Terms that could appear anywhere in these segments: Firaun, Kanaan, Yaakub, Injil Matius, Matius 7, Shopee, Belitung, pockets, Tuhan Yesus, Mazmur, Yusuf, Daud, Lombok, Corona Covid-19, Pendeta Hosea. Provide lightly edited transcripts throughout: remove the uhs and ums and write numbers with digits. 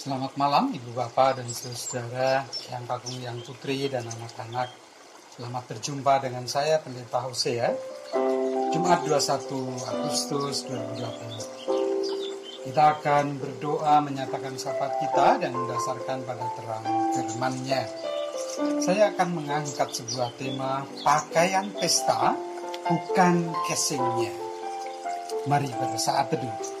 Selamat malam Ibu Bapak dan saudara yang agung, yang putri dan anak-anak. Selamat berjumpa dengan saya Pendeta Hosea, Jumat 21 Agustus 2020. Kita akan berdoa menyatakan syafaat kita dan mendasarkan pada terang firman-Nya. Saya akan mengangkat sebuah tema, pakaian pesta bukan casingnya. Mari bersaat teduh.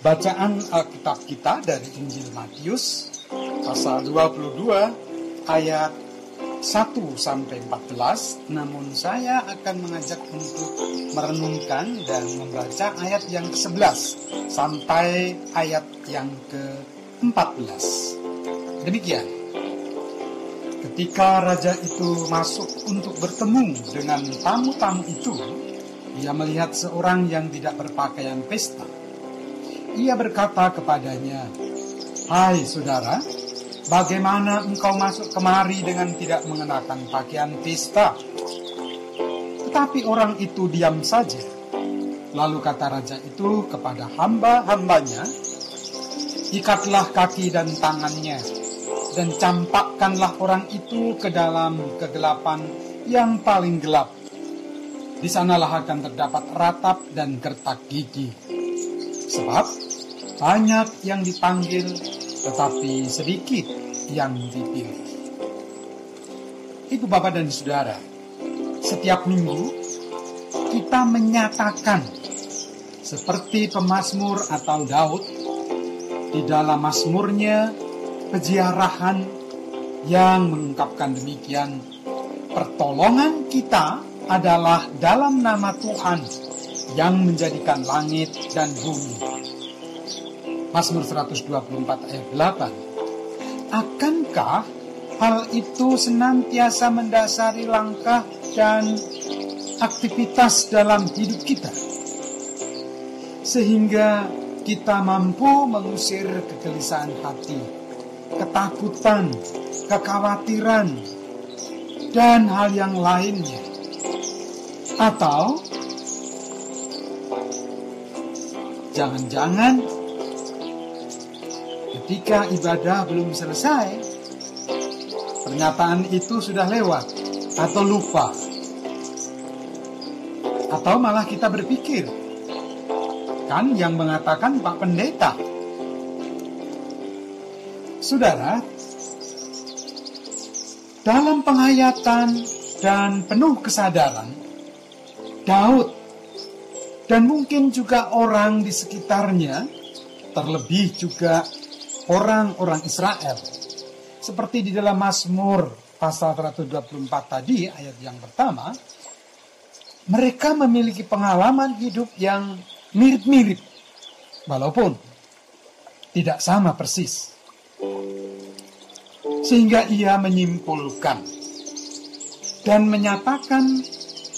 Bacaan Alkitab kita dari Injil Matius pasal 22 ayat 1-14. Namun saya akan mengajak untuk merenungkan dan membaca ayat yang ke-11 sampai ayat yang ke-14. Demikian. Ketika raja itu masuk untuk bertemu dengan tamu-tamu itu, ia melihat seorang yang tidak berpakaian pesta. Ia berkata kepadanya, "Hai saudara, bagaimana engkau masuk kemari dengan tidak mengenakan pakaian pesta?" Tetapi orang itu diam saja. Lalu kata raja itu kepada hamba-hambanya, "Ikatlah kaki dan tangannya, dan campakkanlah orang itu ke dalam kegelapan yang paling gelap. Di sanalah akan terdapat ratap dan kertak gigi. Sebab banyak yang dipanggil, tetapi sedikit yang dipilih." Ibu, Bapak, dan Saudara, setiap minggu kita menyatakan seperti pemazmur atau Daud di dalam mazmurnya peziarahan yang mengungkapkan demikian, pertolongan kita adalah dalam nama Tuhan yang menjadikan langit dan bumi. Mazmur 124 ayat 8. Akankah hal itu senantiasa mendasari langkah dan aktivitas dalam hidup kita, sehingga kita mampu mengusir kegelisahan hati, ketakutan, kekhawatiran, dan hal yang lainnya? Atau jangan-jangan ketika ibadah belum selesai, pernyataan itu sudah lewat atau lupa. Atau malah kita berpikir, kan yang mengatakan Pak Pendeta. Saudara, dalam penghayatan dan penuh kesadaran, Daud dan mungkin juga orang di sekitarnya, terlebih juga orang-orang Israel, seperti di dalam Mazmur pasal 124 tadi, ayat yang pertama, mereka memiliki pengalaman hidup yang mirip-mirip, walaupun tidak sama persis. Sehingga ia menyimpulkan dan menyatakan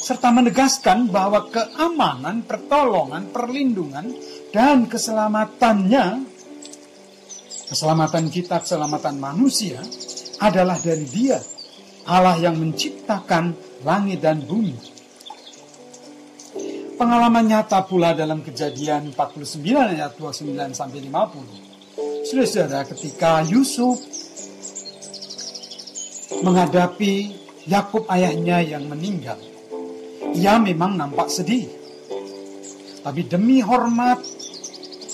serta menegaskan bahwa keamanan, pertolongan, perlindungan, dan keselamatannya, keselamatan kita, keselamatan manusia, adalah dari Dia, Allah yang menciptakan langit dan bumi. Pengalaman nyata pula dalam Kejadian 49 ayat 29 sampai 50. Saudara-saudara, ketika Yusuf menghadapi Yaakub ayahnya yang meninggal, ia memang nampak sedih. Tapi demi hormat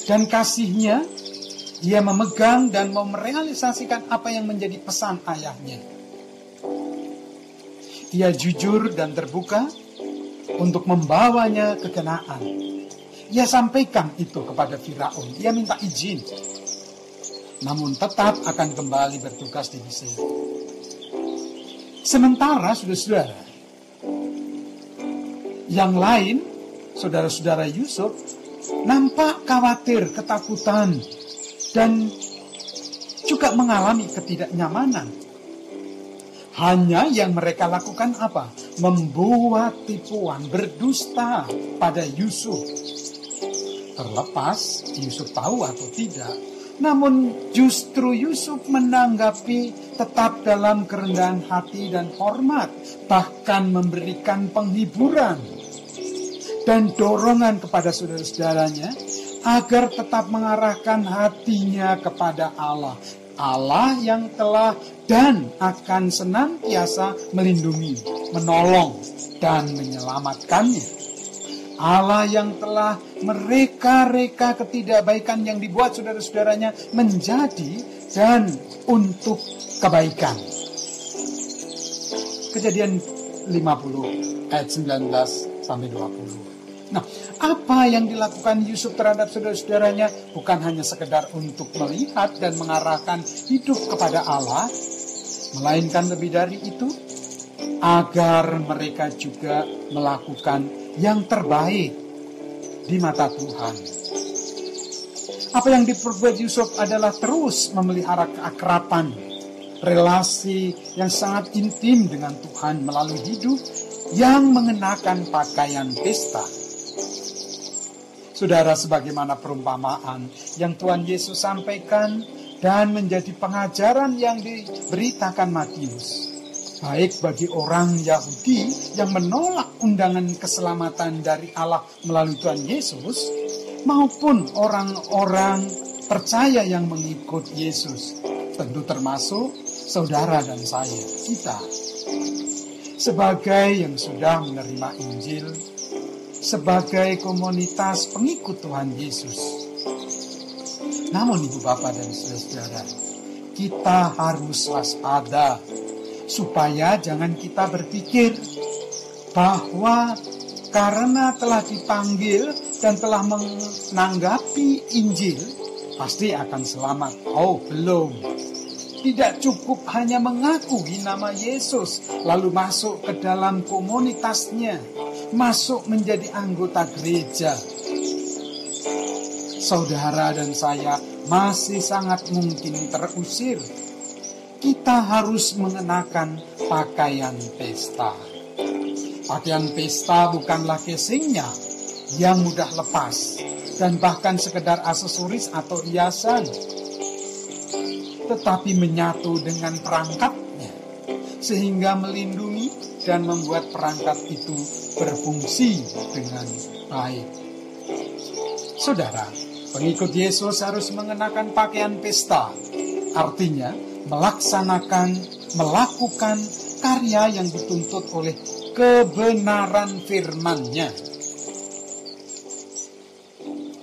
dan kasihnya, ia memegang dan mau merealisasikan apa yang menjadi pesan ayahnya. Ia jujur dan terbuka untuk membawanya ke Kanaan. Ia sampaikan itu kepada Firaun. Ia minta izin, namun tetap akan kembali bertugas di Mesir. Sementara saudara-saudara yang lain, saudara-saudara Yusuf, nampak khawatir, ketakutan, dan juga mengalami ketidaknyamanan. Hanya yang mereka lakukan apa? Membuat tipuan, berdusta pada Yusuf. Terlepas Yusuf tahu atau tidak, namun justru Yusuf menanggapi tetap dalam kerendahan hati dan hormat, bahkan memberikan penghiburan dan dorongan kepada saudara-saudaranya agar tetap mengarahkan hatinya kepada Allah, Allah yang telah dan akan senantiasa melindungi, menolong, dan menyelamatkannya. Allah yang telah mereka-reka ketidakbaikan yang dibuat saudara-saudaranya menjadi dan untuk kebaikan. Kejadian 50 ayat 19 sampai 20. Nah, apa yang dilakukan Yusuf terhadap saudara-saudaranya bukan hanya sekedar untuk melihat dan mengarahkan hidup kepada Allah, melainkan lebih dari itu, agar mereka juga melakukan yang terbaik di mata Tuhan. Apa yang diperbuat Yusuf adalah terus memelihara keakraban, relasi yang sangat intim dengan Tuhan melalui hidup yang mengenakan pakaian pesta. Saudara, sebagaimana perumpamaan yang Tuhan Yesus sampaikan dan menjadi pengajaran yang diberitakan Matius, baik bagi orang Yahudi yang menolak undangan keselamatan dari Allah melalui Tuhan Yesus, maupun orang-orang percaya yang mengikut Yesus, tentu termasuk saudara dan saya, kita. Sebagai yang sudah menerima Injil, sebagai komunitas pengikut Tuhan Yesus. Namun Ibu Bapak dan saudara, kita harus waspada supaya jangan kita berpikir bahwa karena telah dipanggil dan telah menanggapi Injil pasti akan selamat. Oh, belum. Tidak cukup hanya mengakui nama Yesus lalu masuk ke dalam komunitasnya, masuk menjadi anggota gereja. Saudara dan saya masih sangat mungkin terusir. Kita harus mengenakan pakaian pesta. Pakaian pesta bukanlah casingnya yang mudah lepas dan bahkan sekedar aksesoris atau hiasan, tetapi menyatu dengan perangkatnya, sehingga melindungi dan membuat perangkat itu berfungsi dengan baik. Saudara, pengikut Yesus harus mengenakan pakaian pesta, artinya melakukan karya yang dituntut oleh kebenaran firman-Nya.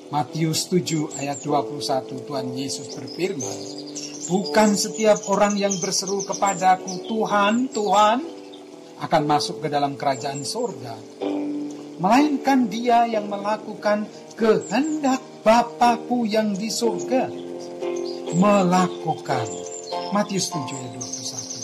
Matius 7 ayat 21, Tuhan Yesus berfirman, "Bukan setiap orang yang berseru kepadaku, Tuhan, Tuhan, akan masuk ke dalam kerajaan surga, melainkan dia yang melakukan kehendak Bapa-Ku yang di surga." Melakukan. Matius 7 ayat 21.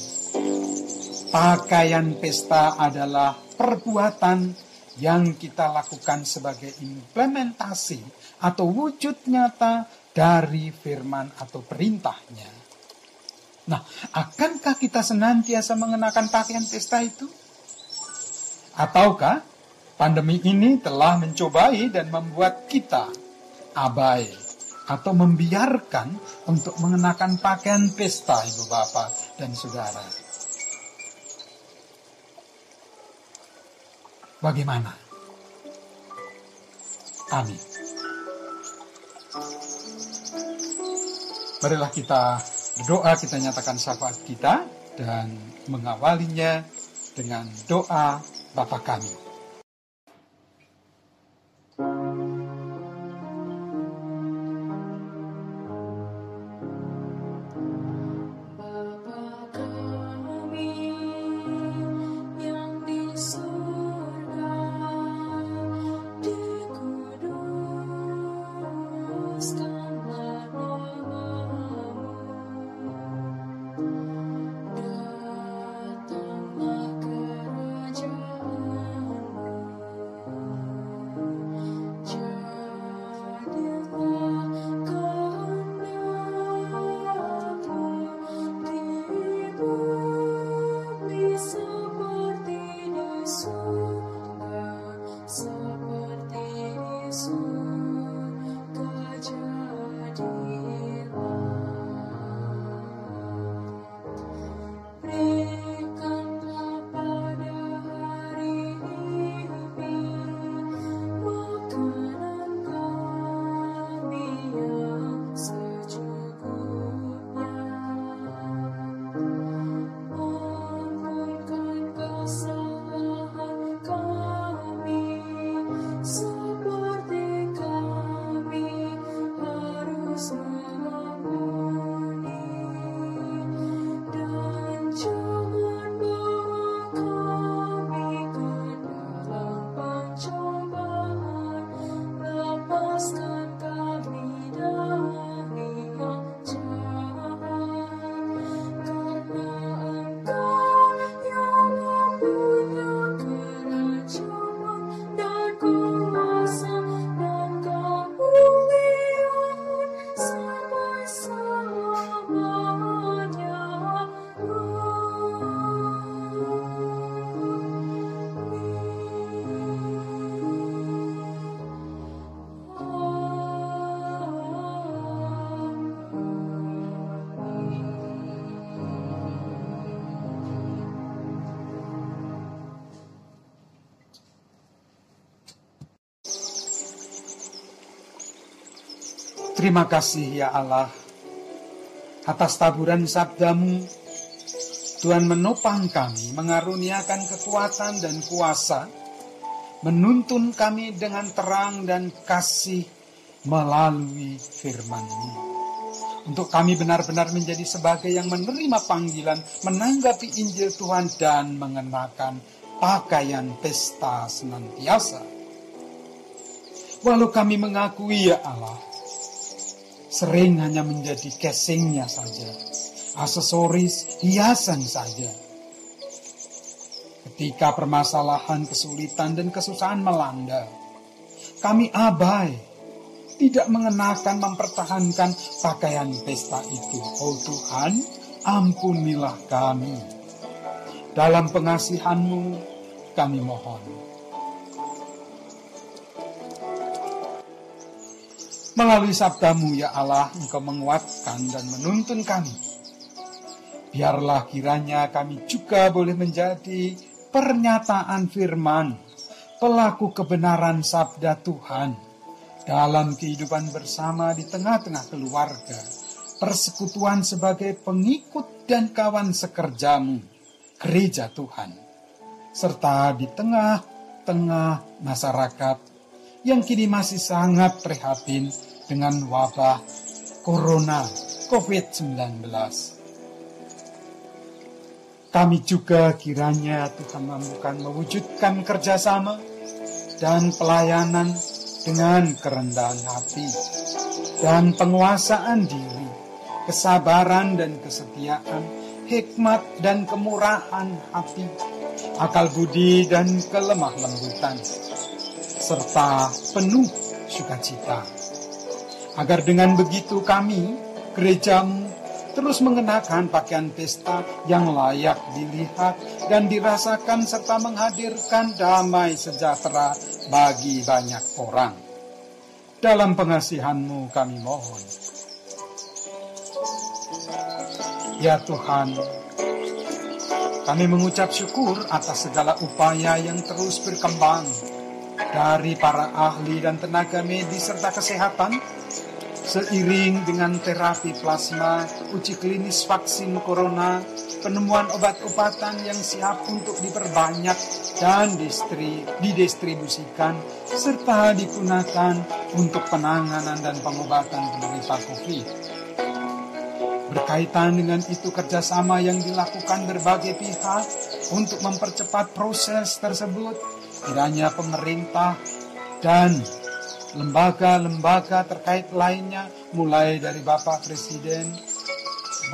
Pakaian pesta adalah perbuatan yang kita lakukan sebagai implementasi atau wujud nyata dari firman atau perintahnya. Nah, akankah kita senantiasa mengenakan pakaian pesta itu? Ataukah pandemi ini telah mencobai dan membuat kita abai atau membiarkan untuk mengenakan pakaian pesta, Ibu Bapak dan Saudara? Bagaimana? Amin. Marilah kita berdoa, kita nyatakan syafaat kita dan mengawalinya dengan doa Bapa kami. Terima kasih ya Allah, atas taburan sabdamu, Tuhan menopang kami, mengaruniakan kekuatan dan kuasa, menuntun kami dengan terang dan kasih melalui firman-Mu. Untuk kami benar-benar menjadi sebagai yang menerima panggilan, menanggapi Injil Tuhan dan mengenakan pakaian pesta senantiasa. Walau kami mengakui ya Allah, sering hanya menjadi casingnya saja, aksesoris hiasan saja. Ketika permasalahan, kesulitan, dan kesusahan melanda, kami abai, tidak mengenakan, mempertahankan pakaian pesta itu. Oh Tuhan, ampunilah kami. Dalam pengasihan-Mu, kami mohon. Melalui sabdamu ya Allah, Engkau menguatkan dan menuntun kami. Biarlah kiranya kami juga boleh menjadi pernyataan firman, pelaku kebenaran sabda Tuhan dalam kehidupan bersama di tengah-tengah keluarga, persekutuan sebagai pengikut dan kawan sekerjamu, gereja Tuhan, serta di tengah-tengah masyarakat yang kini masih sangat prihatin dengan wabah Corona Covid-19. Kami juga kiranya Tuhan mampukan mewujudkan kerjasama dan pelayanan dengan kerendahan hati dan penguasaan diri, kesabaran dan kesetiaan, hikmat dan kemurahan hati, akal budi dan kelemah lembutan, serta penuh sukacita. Agar dengan begitu kami, gerejamu, terus mengenakan pakaian pesta yang layak dilihat dan dirasakan serta menghadirkan damai sejahtera bagi banyak orang. Dalam pengasihan-Mu kami mohon. Ya Tuhan, kami mengucap syukur atas segala upaya yang terus berkembang dari para ahli dan tenaga medis serta kesehatan seiring dengan terapi plasma, uji klinis vaksin corona, penemuan obat-obatan yang siap untuk diperbanyak dan didistribusikan serta digunakan untuk penanganan dan pengobatan penderita COVID. Berkaitan dengan itu kerjasama yang dilakukan berbagai pihak untuk mempercepat proses tersebut, kiranya pemerintah dan lembaga-lembaga terkait lainnya, mulai dari Bapak Presiden,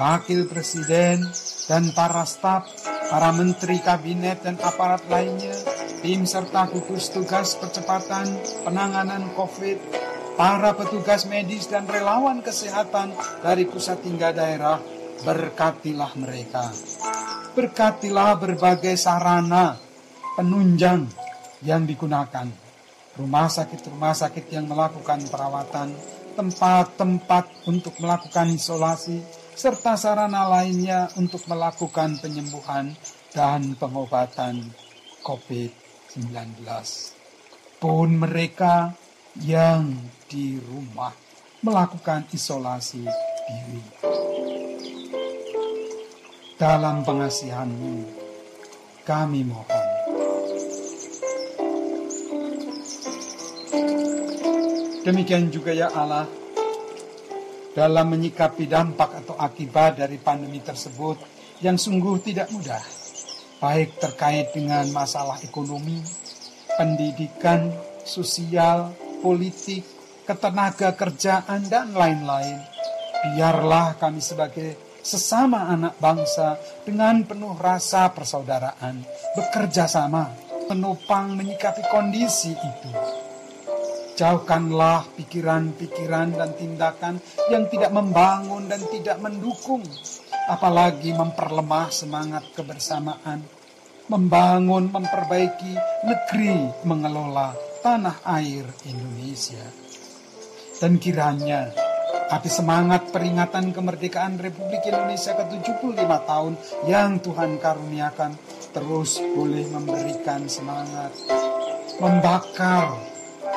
Wakil Presiden, dan para staf, para menteri kabinet dan aparat lainnya, tim serta gugus tugas percepatan penanganan COVID, para petugas medis dan relawan kesehatan dari pusat hingga daerah, berkatilah mereka. Berkatilah berbagai sarana penunjang yang digunakan, rumah sakit yang melakukan perawatan, tempat-tempat untuk melakukan isolasi, serta sarana lainnya untuk melakukan penyembuhan dan pengobatan COVID-19. Pun mereka yang di rumah melakukan isolasi diri. Dalam pengasihan-Mu, kami mohon. Demikian juga ya Allah, dalam menyikapi dampak atau akibat dari pandemi tersebut yang sungguh tidak mudah, baik terkait dengan masalah ekonomi, pendidikan, sosial, politik, ketenaga kerjaan, dan lain-lain. Biarlah kami sebagai sesama anak bangsa dengan penuh rasa persaudaraan, bekerja sama, menopang menyikapi kondisi itu. Jauhkanlah pikiran-pikiran dan tindakan yang tidak membangun dan tidak mendukung, apalagi memperlemah semangat kebersamaan, membangun, memperbaiki negeri, mengelola tanah air Indonesia. Dan kiranya api semangat peringatan kemerdekaan Republik Indonesia ke-75 tahun yang Tuhan karuniakan terus boleh memberikan semangat, membakar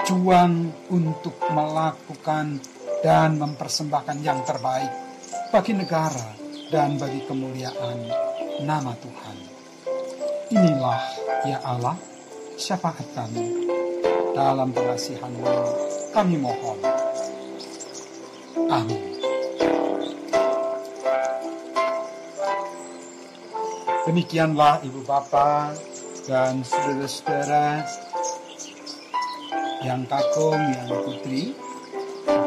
juang untuk melakukan dan mempersembahkan yang terbaik bagi negara dan bagi kemuliaan nama Tuhan. Inilah ya Allah syafaat kami. Dalam pengasihan-Mu kami mohon. Amin. Demikianlah Ibu Bapak dan saudara-saudara yang kakung, yang putri,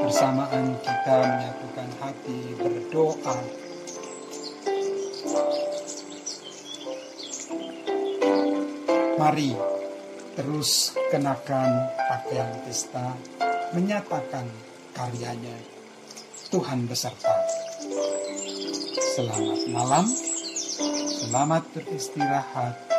bersamaan kita menyatukan hati berdoa. Mari terus kenakan pakaian pesta, menyatakan karyanya. Tuhan beserta. Selamat malam, selamat beristirahat.